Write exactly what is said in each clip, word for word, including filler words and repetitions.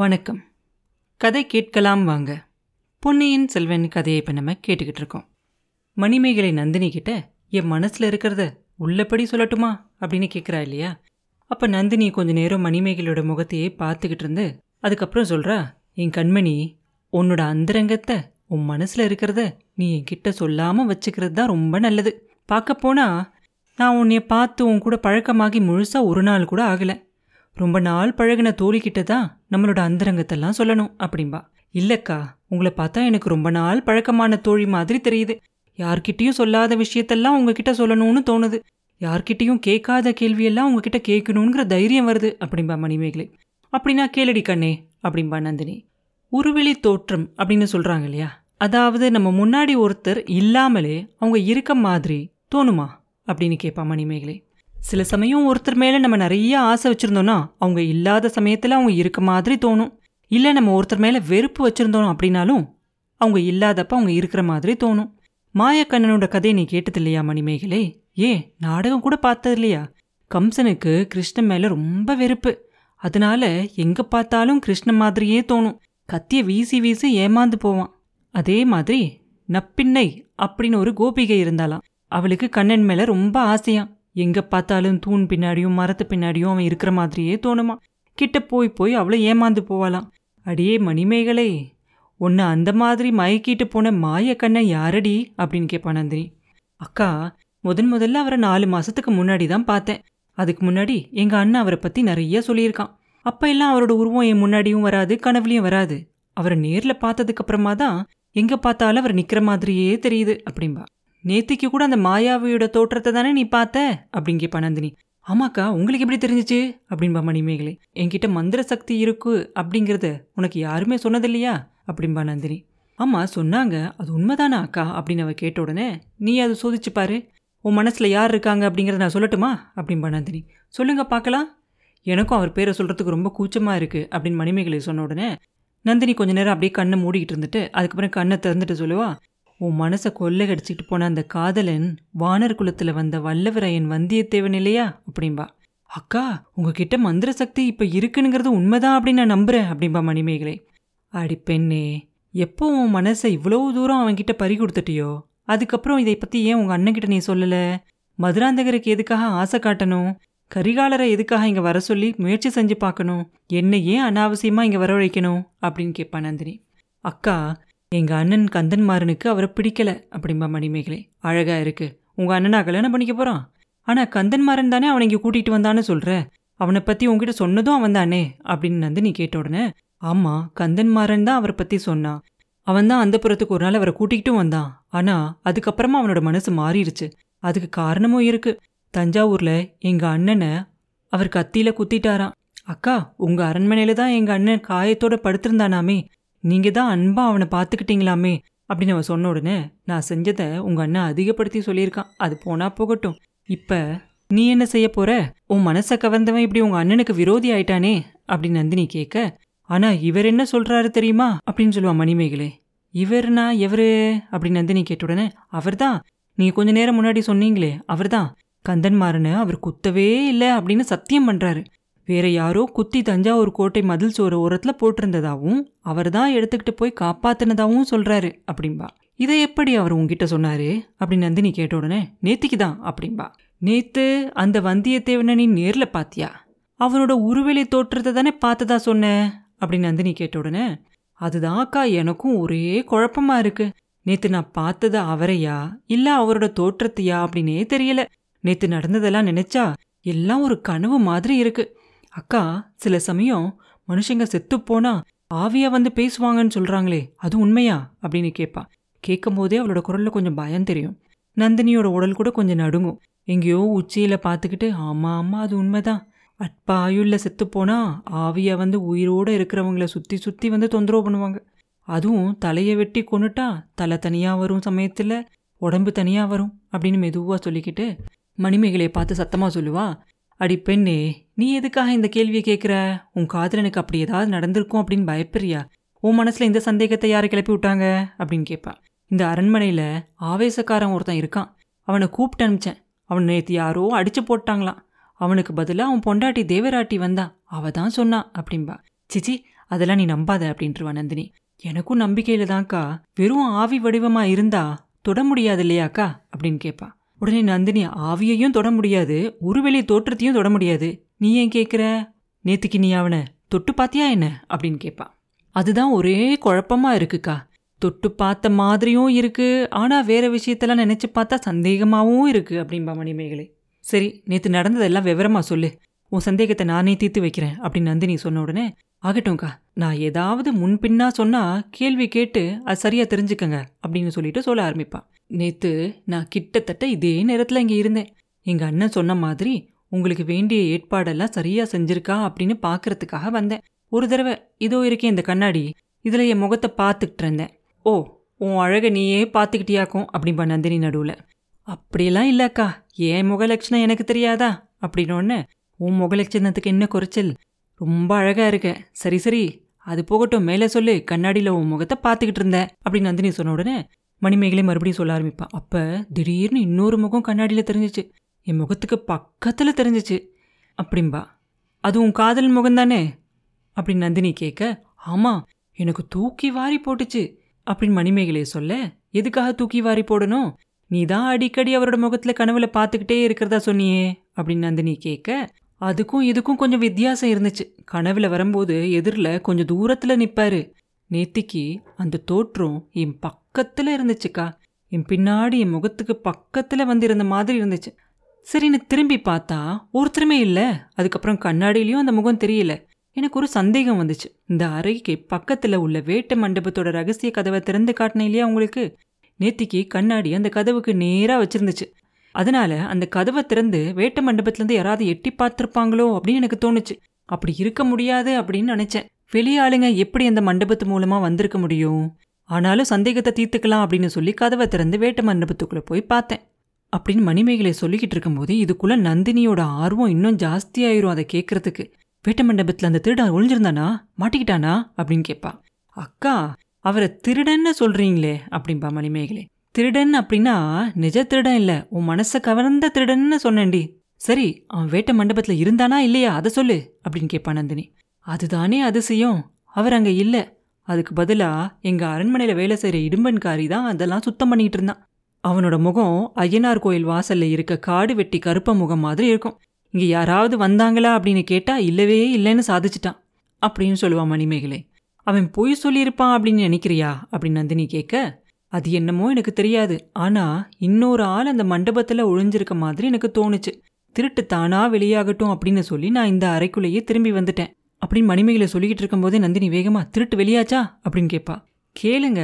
வணக்கம். கதை கேட்கலாம் வாங்க. பொன்னியின் செல்வன் கதையை இப்போ நம்ம கேட்டுக்கிட்டு இருக்கோம். மணிமேகலை நந்தினி கிட்ட என் மனசில் இருக்கிறத உள்ளபடி சொல்லட்டுமா அப்படின்னு கேட்குறா இல்லையா? அப்போ நந்தினி கொஞ்ச நேரம் மணிமேகலையோட முகத்தையே பார்த்துக்கிட்டு இருந்து அதுக்கப்புறம் சொல்கிறா, என் கண்மணி, உன்னோட அந்தரங்கத்தை உன் மனசில் இருக்கிறத நீ என்கிட்ட சொல்லாமல் வச்சுக்கிறது தான் ரொம்ப நல்லது. பார்க்க போனால் நான் உன்னை பார்த்து உன் கூட பழக்கமாகி முழுசாக ஒரு நாள் கூட ஆகலை. ரொம்ப நாள் பழகின தோழிக்கிட்ட தான் நம்மளோட அந்தரங்கத்தெல்லாம் சொல்லணும் அப்படின்பா. இல்லைக்கா, உங்களை பார்த்தா எனக்கு ரொம்ப நாள் பழக்கமான தோழி மாதிரி தெரியுது. யார்கிட்டையும் சொல்லாத விஷயத்தெல்லாம் உங்ககிட்ட சொல்லணும்னு தோணுது. யார்கிட்டையும் கேட்காத கேள்வியெல்லாம் உங்ககிட்ட கேட்கணுங்கிற தைரியம் வருது அப்படின்பா மணிமேகலை. அப்படின்னா கேளடி கண்ணே அப்படின்பா நந்தினி. உருவெளி தோற்றம் அப்படின்னு சொல்கிறாங்க இல்லையா, அதாவது நம்ம முன்னாடி ஒருத்தர் இல்லாமலே அவங்க இருக்க மாதிரி தோணுமா அப்படின்னு கேட்பா மணிமேகலை. சில சமயம் ஒருத்தர் மேலே நம்ம நிறைய ஆசை வச்சுருந்தோன்னா அவங்க இல்லாத சமயத்தில் அவங்க இருக்க மாதிரி தோணும். இல்லை நம்ம ஒருத்தர் மேலே வெறுப்பு வச்சுருந்தோம் அப்படின்னாலும் அவங்க இல்லாதப்ப அவங்க இருக்கிற மாதிரி தோணும். மாயக்கண்ணனோட கதையை நீ கேட்டது இல்லையா மணிமேகலை? ஏ நாடகம் கூட பார்த்தது இல்லையா? கம்சனுக்கு கிருஷ்ணன் மேலே ரொம்ப வெறுப்பு. அதனால எங்கே பார்த்தாலும் கிருஷ்ணன் மாதிரியே தோணும். கத்தியை வீசி வீசி ஏமாந்து போவான். அதே மாதிரி நப்பிண்ணை அப்படின்னு ஒரு கோபிகை இருந்தாலாம். அவளுக்கு கண்ணன் மேலே ரொம்ப ஆசையாம். எங்கே பார்த்தாலும் தூண் பின்னாடியும் மரத்து பின்னாடியும் அவன் இருக்கிற மாதிரியே தோணுமா. கிட்ட போய் போய் அவளை ஏமாந்து போவாளாம். அடியே மணிமேகலை, உன்னை அந்த மாதிரி மயக்கிட்டு போன மாயக்கண்ணை யாரடி அப்படின்னு கேட்பா நந்தினி. அக்கா, முதன் முதல்ல அவரை நாலு மாதத்துக்கு முன்னாடி தான் பார்த்தேன். அதுக்கு முன்னாடி எங்கள் அண்ணன் அவரை பற்றி நிறைய சொல்லியிருக்கான். அப்போ எல்லாம் அவரோட உருவம் என் முன்னாடியும் வராது, கனவுலையும் வராது. அவரை நேரில் பார்த்ததுக்கப்புறமா தான் எங்கே பார்த்தாலும் அவர் நிற்கிற மாதிரியே தெரியுது அப்படின்பா. நேத்திக்கு கூட அந்த மாயாவியோட தோற்றத்தை தானே நீ பார்த்த அப்படின்னு கேட்பா நந்தினி. ஆமாக்கா, உங்களுக்கு எப்படி தெரிஞ்சிச்சு அப்படின்பா மணிமேகலை. என்கிட்ட மந்திர சக்தி இருக்கு அப்படிங்கிறத உனக்கு யாருமே சொன்னதில்லையா அப்படின்பா நந்தினி. ஆமாம் சொன்னாங்க, அது உண்மைதானா அக்கா அப்படின்னு அவ கேட்ட உடனே, நீ அதை சோதிச்சு பாரு, உன் மனசில் யார் இருக்காங்க அப்படிங்கிறத நான் சொல்லட்டுமா அப்படின்பா நந்தினி. சொல்லுங்க பார்க்கலாம், எனக்கும் அவர் பேரை சொல்கிறதுக்கு ரொம்ப கூச்சமாக இருக்குது அப்படின்னு மணிமேகலை சொன்ன உடனே நந்தினி கொஞ்ச நேரம் அப்படியே கண்ணை மூடிக்கிட்டு இருந்துட்டு அதுக்கப்புறம் கண்ணை திறந்துட்டு சொல்லுவா, உன் மனசை கொள்ளையடிச்சிட்டு போன அந்த காதலன் வானர் குலத்தில் வந்த வல்லவரையன் வந்தியத்தேவன் இல்லையா அப்படின்பா. அக்கா, உங்ககிட்ட மந்திர சக்தி இப்போ இருக்குங்கிறது உண்மைதான் அப்படின்னு நான் நம்புகிறேன் அப்படின்பா மணிமேகலை. அடி பெண்ணே, எப்போ உன் மனசை இவ்வளோ தூரம் அவன்கிட்ட பறி கொடுத்துட்டியோ அதுக்கப்புறம் இதை பற்றி ஏன் உங்கள் அண்ணன்கிட்ட நீ சொல்லலை? மதுராந்தகருக்கு எதுக்காக ஆசை காட்டணும்? கரிகாலரை எதுக்காக இங்கே வர சொல்லி முயற்சி செஞ்சு பார்க்கணும்? என்னை ஏன் அனாவசியமாக இங்கே வரவழைக்கணும் அப்படின்னு கேட்பா நந்தினி. அக்கா, எங்கள் அண்ணன் கந்தன்மாறனுக்கு அவரை பிடிக்கலை அப்படின்பா மணிமேகலை. அழகாக இருக்குது, உங்கள் அண்ணனை கல்யாணம் பண்ணிக்க போகிறான். ஆனால் கந்தன்மாறன் தானே அவனை இங்கே கூட்டிகிட்டு வந்தான்னு சொல்கிற, அவனை பற்றி உங்ககிட்ட சொன்னதும் அவன் தானே அப்படின்னு வந்து நீ கேட்ட உடனே, ஆமாம் கந்தன்மாறன் தான் அவரை பற்றி சொன்னான். அவன் தான் அந்த புறத்துக்கு ஒரு நாள் அவரை கூட்டிகிட்டும் வந்தான். ஆனால் அதுக்கப்புறமா அவனோட மனசு மாறிடுச்சு. அதுக்கு காரணமும் இருக்குது. தஞ்சாவூரில் எங்கள் அண்ணனை அவர் கத்தியில் குத்திட்டாரான். அக்கா, உங்கள் அரண்மனையில் தான் எங்கள் அண்ணன் காயத்தோடு படுத்திருந்தானாமே, நீங்கள் தான் அன்பா அவனை பார்த்துக்கிட்டீங்களாமே அப்படின்னு அவன் சொன்ன உடனே, நான் செஞ்சதை உங்கள் அண்ணன் அதிகப்படுத்தி சொல்லியிருக்கான், அது போனால் போகட்டும். இப்போ நீ என்ன செய்ய போகிற? உன் மனசை கவர்ந்தவன் இப்படி உங்கள் அண்ணனுக்கு விரோதி ஆயிட்டானே அப்படின்னு நந்தினி கேட்க, ஆனால் இவர் என்ன சொல்கிறாரு தெரியுமா அப்படின்னு சொல்லுவான் மணிமேகலை. இவர்னா எவர் அப்படின்னு நந்தினி கேட்ட உடனே, அவர் தான் நீங்கள் கொஞ்ச நேரம் முன்னாடி சொன்னீங்களே அவர் தான் கந்தன்மாறனை அவர் குத்தவே இல்லை அப்படின்னு சத்தியம் பண்ணுறாரு. வேற யாரோ குத்தி தஞ்சாவூர் கோட்டை மதில் சோற ஓரத்தில் போட்டிருந்ததாகவும் அவர் தான் எடுத்துக்கிட்டு போய் காப்பாத்தினதாகவும் சொல்கிறாரு அப்படின்பா. இதை எப்படி அவர் உங்ககிட்ட சொன்னார் அப்படின்னு நந்தினி கேட்ட உடனே, நேத்திக்கு தான் அப்படின்பா. நேத்து அந்த வந்தியத்தேவனை நீ நேரில் பார்த்தியா? அவனோட உருவெளி தோற்றத்தை தானே பார்த்ததா சொன்ன அப்படின்னு நந்தினி கேட்ட உடனே, அதுதான் அக்கா எனக்கும் ஒரே குழப்பமாக இருக்குது. நேற்று நான் பார்த்தது அவரையா இல்லை அவரோட தோற்றத்தையா அப்படின்னே தெரியலை. நேற்று நடந்ததெல்லாம் நினச்சா எல்லாம் ஒரு கனவு மாதிரி இருக்குது. அக்கா, சில சமயம் மனுஷங்க செத்துப்போனா ஆவியாக வந்து பேசுவாங்கன்னு சொல்கிறாங்களே, அது உண்மையா அப்படின்னு கேட்பா. கேட்கும் போதே அவளோட குரலில் கொஞ்சம் பயம் தெரியும். நந்தினியோட உடல் கூட கொஞ்சம் நடுங்கும். எங்கேயோ உச்சியில் பார்த்துக்கிட்டு, ஆமாம் ஆமாம் அது உண்மைதான், அட்பா ஆயுளில் செத்துப்போனா ஆவியாக வந்து உயிரோடு இருக்கிறவங்கள சுற்றி சுற்றி வந்து தொந்தரவு பண்ணுவாங்க. அதுவும் தலையை வெட்டி கொண்டுட்டா தலை தனியாக வரும், சமயத்தில் உடம்பு தனியாக வரும் அப்படின்னு மெதுவாக சொல்லிக்கிட்டு மணிமேகலையை பார்த்து சத்தமாக சொல்லுவா, அடி பெண்ணே, நீ எதுக்காக இந்த கேள்வியை கேட்குற? உன் காதலனுக்கு அப்படி ஏதாவது நடந்திருக்கும் அப்படின்னு பயப்படுறியா? உன் மனசில் இந்த சந்தேகத்தை யாரை கிளப்பி விட்டாங்க அப்படின்னு கேட்பா. இந்த அரண்மனையில் ஆவேசக்காரன் ஒருத்தன் இருக்கான், அவனை கூப்பிட்டு அனுப்பிச்சேன். அவனை நேற்று யாரோ அடித்து போட்டாங்களாம். அவனுக்கு பதிலாக அவன் பொண்டாட்டி தேவராட்டி வந்தா, அவள் தான் சொன்னான் அப்படின்பா. சிச்சி, அதெல்லாம் நீ நம்பாத அப்படின்ட்டுருவா நந்தினி. எனக்கும் நம்பிக்கையில் தான்க்கா, வெறும் ஆவி வடிவமாக இருந்தா தொட முடியாது இல்லையாக்கா அப்படின்னு கேட்பா. உடனே நந்தினி, ஆவியையும் தொட முடியாது, ஒருவேளை தோற்றத்தையும் தொட முடியாது, நீ ஏன் கேட்குற, நேற்றுக்கு நீ அவனை தொட்டு பார்த்தியா என்ன அப்படின்னு கேட்பா. அதுதான் ஒரே குழப்பமாக இருக்குக்கா. தொட்டு பார்த்த மாதிரியும் இருக்குது, ஆனால் வேறு விஷயத்தெல்லாம் நினச்சி பார்த்தா சந்தேகமாகவும் இருக்குது அப்படின்பா மணிமேகலை. சரி, நேற்று நடந்ததெல்லாம் விவரமாக சொல்லு, உன் சந்தேகத்தை நானே தீர்த்து வைக்கிறேன் அப்படின்னு நந்தினி சொன்ன உடனே, ஆகட்டும்க்கா, நான் ஏதாவது முன்பின்னா சொன்னால் கேள்வி கேட்டு அது சரியாக தெரிஞ்சுக்கங்க அப்படின்னு சொல்லிட்டு சொல்ல ஆரம்பிப்பான். நேற்று நான் கிட்டத்தட்ட இதே நேரத்தில் இங்கே இருந்தேன். எங்கள் அண்ணன் சொன்ன மாதிரி உங்களுக்கு வேண்டிய ஏற்பாடெல்லாம் சரியாக செஞ்சுருக்கா அப்படின்னு பார்க்குறதுக்காக வந்தேன். ஒரு தடவை இதோ இருக்கேன் இந்த கண்ணாடி, இதில் என் முகத்தை பார்த்துக்கிட்டு இருந்தேன். ஓ, உன் அழகை நீயே பார்த்துக்கிட்டியாக்கும் அப்படின்பா நந்தினி நடுவில். அப்படியெல்லாம் இல்லைக்கா, என் முகலட்சணம் எனக்கு தெரியாதா அப்படின்னோடனே, உன் முகலட்சணத்துக்கு என்ன குறைச்சல், ரொம்ப அழகாக இருக்க. சரி சரி அது போகட்டும், மேலே சொல்லு, கண்ணாடியில் உன் முகத்தை பார்த்துக்கிட்டு இருந்தேன் அப்படின்னு நந்தினி சொன்ன உடனே மணிமேகலை மறுபடியும் சொல்ல ஆரம்பிப்பான். அப்போ திடீர்னு இன்னொரு முகம் கண்ணாடியில் தெரிஞ்சிச்சு, என் முகத்துக்கு பக்கத்தில் தெரிஞ்சிச்சு அப்படின்பா. அது உன் காதல் முகம்தானே அப்படின்னு நந்தினி கேட்க, ஆமாம், எனக்கு தூக்கி வாரி போட்டுச்சு அப்படின்னு மணிமேகலை சொல்ல, எதுக்காக தூக்கி வாரி போடணும், நீ தான் அடிக்கடி அவரோட முகத்தில் கனவுல பார்த்துக்கிட்டே இருக்கிறதா சொன்னியே அப்படின்னு நந்தினி கேட்க, அதுக்கும் இதுக்கும் கொஞ்சம் வித்தியாசம் இருந்துச்சு. கனவுல வரும்போது எதிரில் கொஞ்சம் தூரத்தில் நிற்பாரு, நேத்திக்கு அந்த தோற்றம் என் பக்கத்தில் இருந்துச்சுக்கா, என் பின்னாடி என் முகத்துக்கு பக்கத்தில் வந்திருந்த மாதிரி இருந்துச்சு. சரின்னு திரும்பி பார்த்தா ஒருத்தருமே இல்லை, அதுக்கப்புறம் கண்ணாடியிலையும் அந்த முகம் தெரியல. எனக்கு ஒரு சந்தேகம் வந்துச்சு, இந்த அறைக்கு பக்கத்தில் உள்ள வேட்டை மண்டபத்தோட ரகசிய கதவை திறந்து காட்டினேன் இல்லையா உங்களுக்கு, நேத்திக்கு கண்ணாடி அந்த கதவுக்கு நேராக வச்சுருந்துச்சு. அதனால் அந்த கதவை திறந்து வேட்டை மண்டபத்துலேருந்து யாராவது எட்டி பார்த்துருப்பாங்களோ அப்படின்னு எனக்கு தோணுச்சு. அப்படி இருக்க முடியாது அப்படின்னு நினச்சேன். வெளியாளுங்க எப்படி அந்த மண்டபத்து மூலமாக வந்திருக்க முடியும், ஆனாலும் சந்தேகத்தை தீர்த்துக்கலாம் அப்படின்னு சொல்லி கதவை திறந்து வேட்டை மண்டபத்துக்குள்ளே போய் பார்த்தேன் அப்படின்னு மணிமேகலை சொல்லிக்கிட்டு இருக்கும்போது, இதுக்குள்ளே நந்தினியோட ஆர்வம் இன்னும் ஜாஸ்தியாயிரும் அதை கேட்குறதுக்கு. வேட்ட மண்டபத்தில் அந்த திருடன் ஒழிஞ்சிருந்தானா, மாட்டிக்கிட்டானா அப்படின்னு கேட்பா. அக்கா, அவரை திருடன்னு சொல்கிறீங்களே அப்படின்பா மணிமேகலை. திருடன் அப்படின்னா நிஜ திருடன் இல்லை, உன் மனசை கவர்ந்த திருடன்னு சொன்னேன்டி. சரி, அவன் வேட்ட மண்டபத்தில் இருந்தானா இல்லையா அதை சொல்லு அப்படின்னு கேட்பா நந்தினி. அதுதானே அதிசயம், அவர் அங்கே இல்லை, அதுக்கு பதிலாக எங்கள் அரண்மனையில் வேலை செய்கிற இடுமன்காரி தான் அதெல்லாம் சுத்தம் பண்ணிக்கிட்டு இருந்தான். அவனோட முகம் அய்யனார் கோயில் வாசலில் இருக்க காடு வெட்டி கருப்ப முகம் மாதிரி இருக்கும். இங்கே யாராவது வந்தாங்களா அப்படின்னு கேட்டால் இல்லவே இல்லைன்னு சாதிச்சிட்டான் அப்படின்னு சொல்லுவான் மணிமேகலை. அவன் பொய் சொல்லியிருப்பான் அப்படின்னு நினைக்கிறியா அப்படின்னு நந்தினி கேட்க, அது என்னமோ எனக்கு தெரியாது, ஆனால் இன்னொரு ஆள் அந்த மண்டபத்தில் ஒழிஞ்சிருக்க மாதிரி எனக்கு தோணுச்சு. திருட்டு தானா வெளியாகட்டும் அப்படின்னு சொல்லி நான் இந்த அறைக்குள்ளேயே திரும்பி வந்துட்டேன் அப்படின்னு மணிமேகலை சொல்லிக்கிட்டு இருக்கும்போதே நந்தினி வேகமா, திருட்டு வெளியாச்சா அப்படின்னு கேட்பா. கேளுங்க,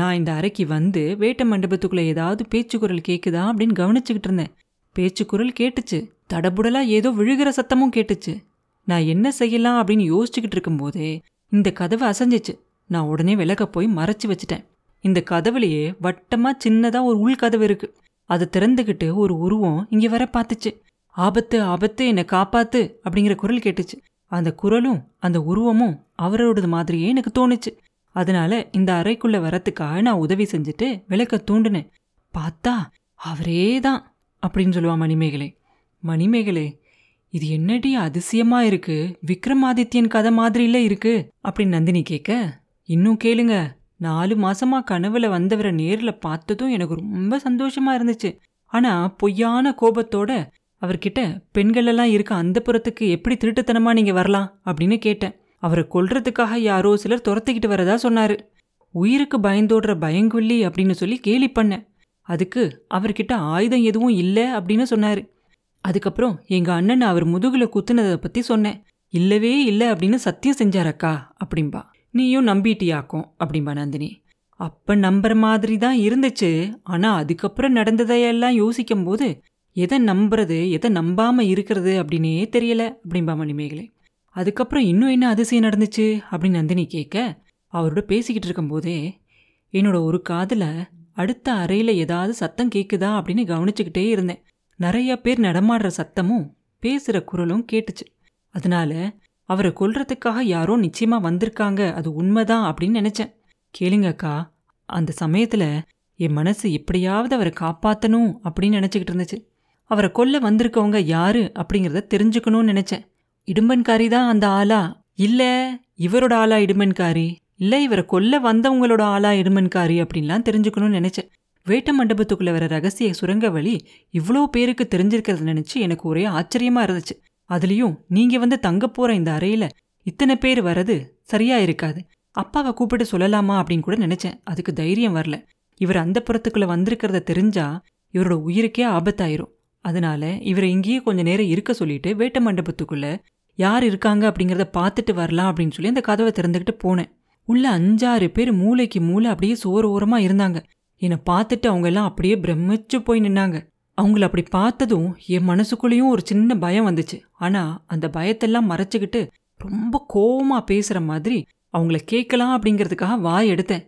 நான் இந்த அறைக்கு வந்து வேட்ட மண்டபத்துக்குள்ளே ஏதாவது பேச்சுக்குரல் கேட்குதா அப்படின்னு கவனிச்சுக்கிட்டு இருந்தேன். பேச்சுக்குரல் கேட்டுச்சு, தடபுடலாக ஏதோ விழுகிற சத்தமும் கேட்டுச்சு. நான் என்ன செய்யலாம் அப்படின்னு யோசிச்சுக்கிட்டு இருக்கும்போதே இந்த கதவை அசைஞ்சிச்சு. நான் உடனே விலக போய் மறைச்சி வச்சுட்டேன். இந்த கதவுலையே வட்டமாக சின்னதாக ஒரு உள்கதவு இருக்குது, அதை திறந்துக்கிட்டு ஒரு உருவம் இங்கே வர பார்த்துச்சு. ஆபத்து ஆபத்து என்னை காப்பாற்று அப்படிங்கிற குரல் கேட்டுச்சு. அந்த குரலும் அந்த உருவமும் அவரோடது மாதிரியே எனக்கு தோணுச்சு. அதனால் இந்த அறைக்குள்ளே வரத்துக்காக நான் உதவி செஞ்சுட்டு விளக்க தூண்டினேன். பார்த்தா அவரே தான் அப்படின்னு சொல்லுவா மணிமேகலை. மணிமேகலை, இது என்னடி அதிசயமாக இருக்குது, விக்ரமாதித்யன் கதை மாதிரில இருக்குது அப்படின்னு நந்தினி கேட்க, இன்னும் கேளுங்க, நாலு மாசமாக கனவுல வந்தவரை நேரில் பார்த்ததும் எனக்கு ரொம்ப சந்தோஷமாக இருந்துச்சு. ஆனால் பொய்யான கோபத்தோட அவர்கிட்ட, பெண்களெல்லாம் இருக்க அந்த புறத்துக்கு எப்படி திருட்டுத்தனமாக நீங்கள் வரலாம் அப்படின்னு கேட்டேன். அவரை கொல்றதுக்காக யாரோ சிலர் துரத்திக்கிட்டு வரதா சொன்னார். உயிருக்கு பயந்தோடுற பயங்கொல்லி அப்படின்னு சொல்லி கேலி பண்ணேன். அதுக்கு அவர்கிட்ட ஆயுதம் எதுவும் இல்லை அப்படின்னு சொன்னார். அதுக்கப்புறம் எங்கள் அண்ணன் அவர் முதுகில் குத்துனதை பற்றி சொன்னேன். இல்லவே இல்லை அப்படின்னு சத்தியம் செஞ்சாரக்கா அப்படின்பா. நீயும் நம்பிட்டியாக்கும் அப்படின்பா நந்தினி. அப்போ நம்புற மாதிரி தான் இருந்துச்சு, ஆனால் அதுக்கப்புறம் நடந்ததையெல்லாம் யோசிக்கும் போது எதை நம்புறது எதை நம்பாமல் இருக்கிறது அப்படின்னே தெரியலை அப்படின்பா மணிமேகலை. அதுக்கப்புறம் இன்னும் என்ன அதிசயம் நடந்துச்சு அப்படின்னு நந்தினி கேட்க, அவரோட பேசிக்கிட்டு இருக்கும்போதே என்னோட ஒரு காதில் அடுத்த அறையில் ஏதாவது சத்தம் கேட்குதா அப்படின்னு கவனிச்சுக்கிட்டே இருந்தேன். நிறைய பேர் நடமாடுற சத்தமும் பேசுகிற குரலும் கேட்டுச்சு. அதனால் அவரை கொல்றதுக்காக யாரோ நிச்சயமாக வந்திருக்காங்க, அது உண்மைதான் அப்படின்னு நினச்சேன். கேளுங்கக்கா, அந்த சமயத்தில் என் மனசு எப்படியாவது அவரை காப்பாற்றணும் அப்படின்னு நினச்சிக்கிட்டு இருந்துச்சு. அவரை கொல்ல வந்திருக்கவங்க யார் அப்படிங்கிறத தெரிஞ்சுக்கணும்னு நினச்சேன். இடும்பன்காரி தான் அந்த ஆளா, இல்லை இவரோட ஆளா இடுமன்காரி, இல்லை இவரை கொல்ல வந்தவங்களோட ஆளா இடுமன்காரி அப்படின்லாம் தெரிஞ்சுக்கணும்னு நினச்சேன். வேட்ட மண்டபத்துக்குள்ளே வர ரகசிய சுரங்க வழி இவ்வளோ பேருக்கு தெரிஞ்சிருக்கிறத நினச்சி எனக்கு ஒரே ஆச்சரியமாக இருந்துச்சு. அதுலேயும் நீங்கள் வந்து தங்க போகிற இந்த அறையில் இத்தனை பேர் வர்றது சரியாக இருக்காது. அப்பாவை கூப்பிட்டு சொல்லலாமா அப்படின்னு கூட நினச்சேன். அதுக்கு தைரியம் வரல. இவர் அந்த புறத்துக்குள்ளே வந்திருக்கிறத தெரிஞ்சால் இவரோட உயிருக்கே ஆபத்தாயிரும். அதனால் இவரை இங்கேயே கொஞ்சம் நேரம் இருக்க சொல்லிவிட்டு வேட்ட மண்டபத்துக்குள்ளே யார் இருக்காங்க அப்படிங்கிறத பார்த்துட்டு வரலாம் அப்படின்னு சொல்லி அந்த கதவை திறந்துக்கிட்டு போனேன். உள்ளே அஞ்சாறு பேர் மூளைக்கு மூளை அப்படியே சோர ஓரமாக இருந்தாங்க. என்னை பார்த்துட்டு அவங்க எல்லாம் அப்படியே பிரமிச்சு போய் நின்னாங்க. அவங்கள அப்படி பார்த்ததும் என் மனசுக்குள்ளேயும் ஒரு சின்ன பயம் வந்துச்சு. ஆனால் அந்த பயத்தெல்லாம் மறைச்சிக்கிட்டு ரொம்ப கோபமாக பேசுகிற மாதிரி அவங்கள கேட்கலாம் அப்படிங்கிறதுக்காக வாய் எடுத்தேன்.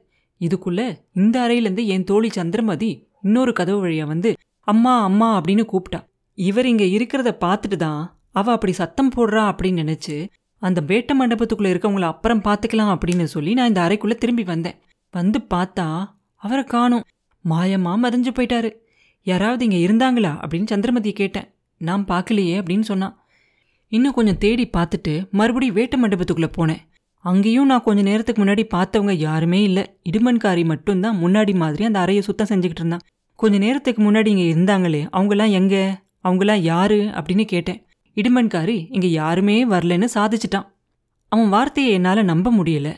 இதுக்குள்ளே இந்த அறையிலேருந்து என் தோழி சந்திரமதி இன்னொரு கதவு வழியாக வந்து அம்மா அம்மா அப்படின்னு கூப்பிட்டா. இவர் இங்கே இருக்கிறத பார்த்துட்டு தான் அவள் அப்படி சத்தம் போடுறா அப்படின்னு நினச்சி அந்த வேட்ட மண்டபத்துக்குள்ளே இருக்கவங்கள அப்புறம் பார்த்துக்கலாம் அப்படின்னு சொல்லி நான் இந்த அறைக்குள்ளே திரும்பி வந்தேன். வந்து பார்த்தா அவரை காணோம். மாயமாக மறைஞ்சு போயிட்டாரு. யாராவது இங்கே இருந்தாங்களா அப்படின்னு சந்திரமதியை கேட்டேன். நான் பார்க்கலையே அப்படின்னு சொன்னான். இன்னும் கொஞ்சம் தேடி பார்த்துட்டு மறுபடியும் வேட்ட மண்டபத்துக்குள்ளே போனேன். அங்கேயும் நான் கொஞ்சம் நேரத்துக்கு முன்னாடி பார்த்தவங்க யாருமே இல்லை. இடுமன்காரி மட்டும்தான் முன்னாடி மாதிரி அந்த அறையை சுத்தம் செஞ்சுக்கிட்டு இருந்தான். கொஞ்சம் நேரத்துக்கு முன்னாடி இங்கே இருந்தாங்களே அவங்களாம் எங்கே, அவங்களாம் யார் அப்படின்னு கேட்டேன். இடுமன்காரி இங்கே யாருமே வரலன்னு சாதிச்சிட்டான். அவன் வார்த்தையை என்னால் நம்ப முடியலை.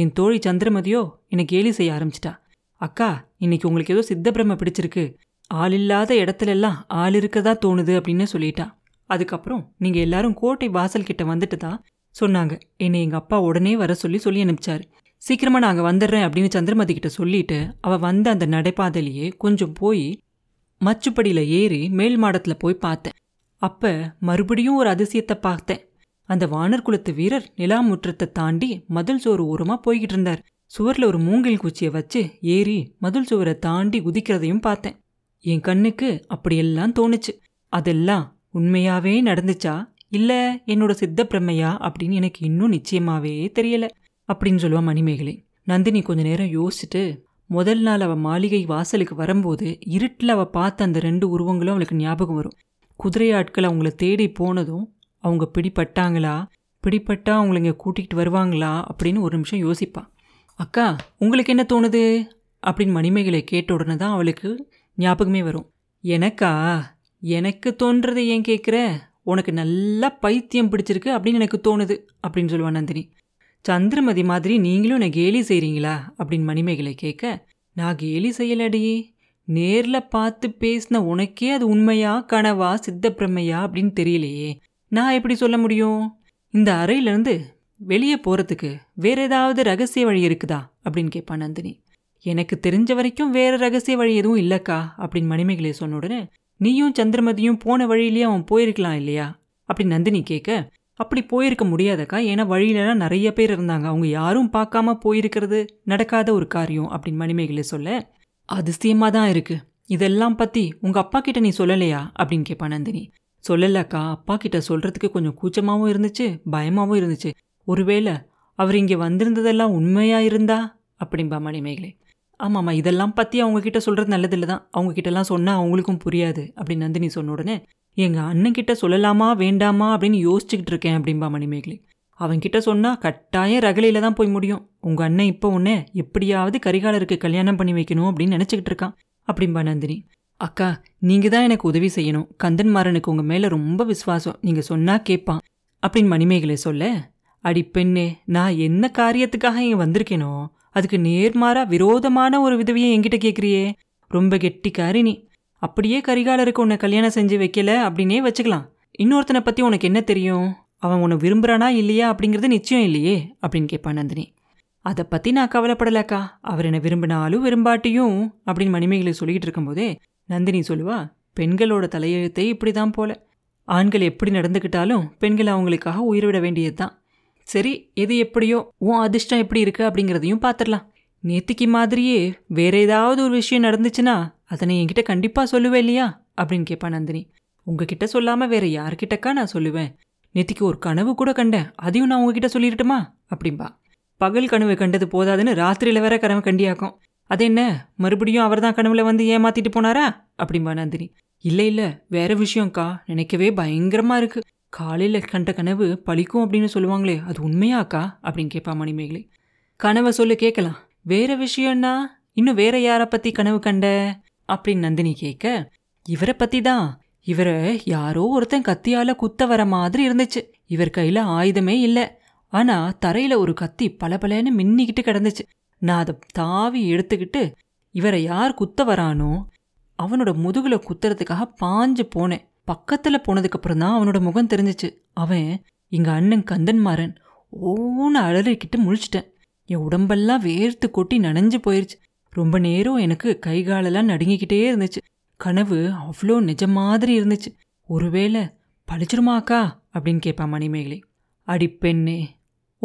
என் தோழி சந்திரமதியோ என்னை கேலி செய்ய ஆரம்பிச்சிட்டா. அக்கா, இன்னைக்கு உங்களுக்கு ஏதோ சித்தப்பிரமை பிடிச்சிருக்கு, ஆள் இல்லாத இடத்துலெல்லாம் ஆள் இருக்கதா தோணுது அப்படின்னு சொல்லிட்டா. அதுக்கப்புறம் நீங்கள் எல்லாரும் கோட்டை வாசல் கிட்ட வந்துட்டு தான் சொன்னாங்க. என்னை எங்கள் அப்பா உடனே வர சொல்லி சொல்லி அனுப்பிச்சாரு. சீக்கிரமாக நாங்கள் வந்துடுறேன் அப்படின்னு சந்திரமதி கிட்ட சொல்லிட்டு அவள் வந்த அந்த நடைபாதையிலேயே கொஞ்சம் போய் மச்சுப்படியில் ஏறி மேல் மாடத்தில் போய் பார்த்தேன். அப்போ மறுபடியும் ஒரு அதிசயத்தை பார்த்தேன். அந்த வானர் குலத்து வீரர் நிலாமுற்றத்தை தாண்டி மதில் சோறு ஓரமாக போய்கிட்டு இருந்தார். சுவரில் ஒரு மூங்கில் குச்சியை வச்சு ஏறி மதில் சுவரை தாண்டி குதிக்கிறதையும் பார்த்தேன். என் கண்ணுக்கு அப்படியெல்லாம் தோணுச்சு. அதெல்லாம் உண்மையாகவே நடந்துச்சா இல்லை என்னோட சித்த பிரமையா அப்படின்னு எனக்கு இன்னும் நிச்சயமாகவே தெரியலை அப்படின்னு சொல்லுவா மணிமேகலை. நந்தினி கொஞ்சம் நேரம் யோசிச்சுட்டு முதல் நாள் அவள் மாளிகை வாசலுக்கு வரும்போது இருட்டில் அவள் பார்த்த அந்த ரெண்டு உருவங்களும் அவளுக்கு ஞாபகம் வரும். குதிரையாட்கள் அவங்கள தேடி போனதும் அவங்க பிடிப்பட்டாங்களா, பிடிப்பட்டால் அவங்கள இங்கே கூட்டிகிட்டு வருவாங்களா அப்படின்னு ஒரு நிமிஷம் யோசிப்பாள். அக்கா, உங்களுக்கு என்ன தோணுது அப்படின்னு மணிமேகலை கேட்ட உடனே தான் அவளுக்கு ஞாபகமே வரும். எனக்கா, எனக்கு தோன்றது ஏன் கேட்குற, உனக்கு நல்லா பைத்தியம் பிடிச்சிருக்கு அப்படின்னு எனக்கு தோணுது அப்படின்னு சொல்லுவா நந்தினி. சந்திரமதி மாதிரி நீங்களும் என்னை கேலி செய்கிறீங்களா அப்படின்னு மணிமேகலை கேட்க, நான் கேலி செய்யலடி, நேரில் பார்த்து பேசின உனக்கே அது உண்மையா கனவா சித்தப்பிரமையா அப்படின்னு தெரியலையே, நான் எப்படி சொல்ல முடியும்? இந்த அறையிலேருந்து வெளியே போகிறதுக்கு வேறு ஏதாவது ரகசிய வழி இருக்குதா அப்படின்னு கேட்பா நந்தினி. எனக்கு தெரிஞ்ச வரைக்கும் வேறு ரகசிய வழி எதுவும் இல்லைக்கா அப்படின்னு மணிமேகலை சொன்ன உடனே, நீயும் சந்திரமதியும் போன வழியிலேயே அவன் போயிருக்கலாம் இல்லையா அப்படின்னு நந்தினி கேட்க, அப்படி போயிருக்க முடியாதக்கா, ஏன்னா வழியிலலாம் நிறைய பேர் இருந்தாங்க, அவங்க யாரும் பார்க்காம போயிருக்கிறது நடக்காத ஒரு காரியம் அப்படின்னு மணிமேகலை சொல்ல, அதிசயமாக தான் இருக்குது, இதெல்லாம் பற்றி உங்கள் அப்பா கிட்ட நீ சொல்லலையா அப்படின்னு கேட்பா நந்தினி. சொல்லலக்கா, அப்பா கிட்ட சொல்கிறதுக்கு கொஞ்சம் கூச்சமாகவும் இருந்துச்சு, பயமாகவும் இருந்துச்சு, ஒருவேளை அவர் இங்கே வந்திருந்ததெல்லாம் உண்மையாக இருந்தா அப்படின்பா மணிமேகலை. ஆமாம்மா, இதெல்லாம் பற்றி அவங்கக்கிட்ட சொல்கிறது நல்லதில்லை தான், அவங்கக்கிட்டலாம் சொன்னால் அவங்களுக்கும் புரியாது அப்படின்னு நந்தினி சொன்ன உடனே, எங்கள் அண்ணன்கிட்ட சொல்லலாமா வேண்டாமா அப்படின்னு யோசிச்சுக்கிட்டு இருக்கேன் அப்படின்பா மணிமேகலை. அவன்கிட்ட சொன்னால் கட்டாயம் ரகலையில் தான் போய் முடியும். உங்கள் அண்ணன் இப்போ உடனே எப்படியாவது கரிகாலருக்கு கல்யாணம் பண்ணி வைக்கணும் அப்படின்னு நினச்சிக்கிட்டு இருக்கான் அப்படின்பா நந்தினி. அக்கா, நீங்கள் தான் எனக்கு உதவி செய்யணும், கந்தன்மாறனுக்கு உங்கள் மேலே ரொம்ப விசுவாசம், நீங்கள் சொன்னால் கேட்பான் அப்படின்னு மணிமேகலை சொல்ல, அடி பெண்ணே, நான் என்ன காரியத்துக்காக இங்கே வந்திருக்கேனோ அதுக்கு நேர்மாறாக விரோதமான ஒரு விதவியை என்கிட்ட கேட்குறியே, ரொம்ப கெட்டிக்காரி நீ. அப்படியே கரிகாலருக்கு உன்னை கல்யாணம் செஞ்சு வைக்கலை அப்படின்னே வச்சுக்கலாம். இன்னொருத்தனை பற்றி உனக்கு என்ன தெரியும், அவன் உன்னை விரும்புகிறானா இல்லையா அப்படிங்கிறது நிச்சயம் இல்லையே அப்படின்னு கேட்பான் நந்தினி. அதை பற்றி நான் கவலைப்படலக்கா, அவர் என்னை விரும்பினாலும் விரும்பாட்டியும் அப்படின்னு மணிமேகலை சொல்லிக்கிட்டு இருக்கும்போதே நந்தினி சொல்லுவா, பெண்களோட தலையெழுத்தை இப்படி தான் போல, ஆண்கள் எப்படி நடந்துக்கிட்டாலும் பெண்கள் அவங்களுக்காக உயிர்விட வேண்டியது தான். சரி, எது எப்படியோ, உன் அதிர்ஷ்டம் எப்படி இருக்குது அப்படிங்கிறதையும் பார்த்துடலாம். நேத்திக்கு மாதிரியே வேறு ஏதாவது ஒரு விஷயம் நடந்துச்சுன்னா அதனை என்கிட்ட கண்டிப்பாக சொல்லுவேன் இல்லையா அப்படின்னு கேட்பா நந்தினி. உங்ககிட்ட சொல்லாமல் வேறு யார்கிட்டக்கா நான் சொல்லுவேன், நேத்திக்கு ஒரு கனவு கூட கண்டேன், அதையும் நான் உங்ககிட்ட சொல்லிடட்டுமா அப்படின்பா. பகல் கனவு கண்டது போதாதுன்னு ராத்திரியில் வேற கனவு கண்டியாக்கும், அது என்ன மறுபடியும் அவர் தான் கனவுல வந்து ஏமாத்திட்டு போனாரா அப்படின்பா நந்தினி. இல்லை இல்லை, வேற விஷயம்க்கா, நினைக்கவே பயங்கரமாக இருக்குது, காலையில் கண்ட கனவு பழிக்கும் அப்படின்னு சொல்லுவாங்களே, அது உண்மையாக்கா அப்படின்னு கேட்பா மணிமேகலை. கனவை சொல்லு கேட்கலாம், வேறு விஷயம்னா இன்னும் வேற யாரை பற்றி கனவு கண்ட அப்படின்னு நந்தினி கேட்க, இவரை பற்றி தான். இவரை யாரோ ஒருத்தன் கத்தியால் குத்த வர மாதிரி இருந்துச்சு. இவர் கையில் ஆயுதமே இல்லை, ஆனால் தரையில் ஒரு கத்தி பலபலன்னு மின்னிக்கிட்டு கிடந்துச்சு. நான் அதை தாவி எடுத்துக்கிட்டு இவரை யார் குத்த வரானோ அவனோட முதுகில் குத்துறதுக்காக பாஞ்சு போனேன். பக்கத்தில் போனதுக்கப்புறம் தான் அவனோட முகம் தெரிஞ்சிச்சு. அவன் எங்கள் அண்ணன் கந்தன்மாறன். ஓன்னு அலறிக்கிட்டு முழிச்சிட்டேன். என் உடம்பெல்லாம் வேர்த்து கொட்டி நனைஞ்சு போயிடுச்சு. ரொம்ப நேரம் எனக்கு கை காலெல்லாம் நடுங்கிக்கிட்டே இருந்துச்சு. கனவு அவ்வளோ நிஜ மாதிரி இருந்துச்சு. ஒருவேளை பழிச்சிருமாக்கா அப்படின்னு கேட்பா மணிமேகலை. அடி பெண்ணே,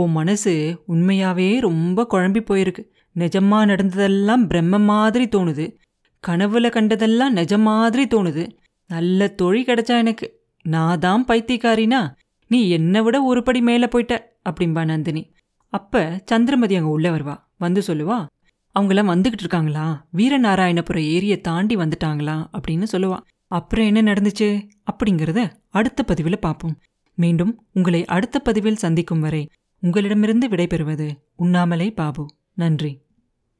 உன் மனசு உண்மையாகவே ரொம்ப குழம்பி போயிருக்கு. நிஜமாக நடந்ததெல்லாம் பிரம்ம மாதிரி தோணுது, கனவுல கண்டதெல்லாம் நிஜ மாதிரி தோணுது. நல்ல தோழி கிடைச்சா எனக்கு. நான் தான் பைத்தியக்காரினா, நீ என்னை விட ஒரு படி மேலே போயிட்ட அப்படின்பா நந்தினி. அப்போ சந்திரமதி அங்கே உள்ளே வருவா. வந்து சொல்லுவா, அவங்களாம் வந்துக்கிட்டு இருக்காங்களா, வீரநாராயணப்புற ஏரியை தாண்டி வந்துட்டாங்களா அப்படின்னு சொல்லுவா. அப்புறம் என்ன நடந்துச்சு அப்படிங்கிறத அடுத்த பதிவில் பார்ப்போம். மீண்டும் உங்களை அடுத்த பதிவில் சந்திக்கும் வரை உங்களிடமிருந்து விடைபெறுவது உன்னாமலை பாபு. நன்றி.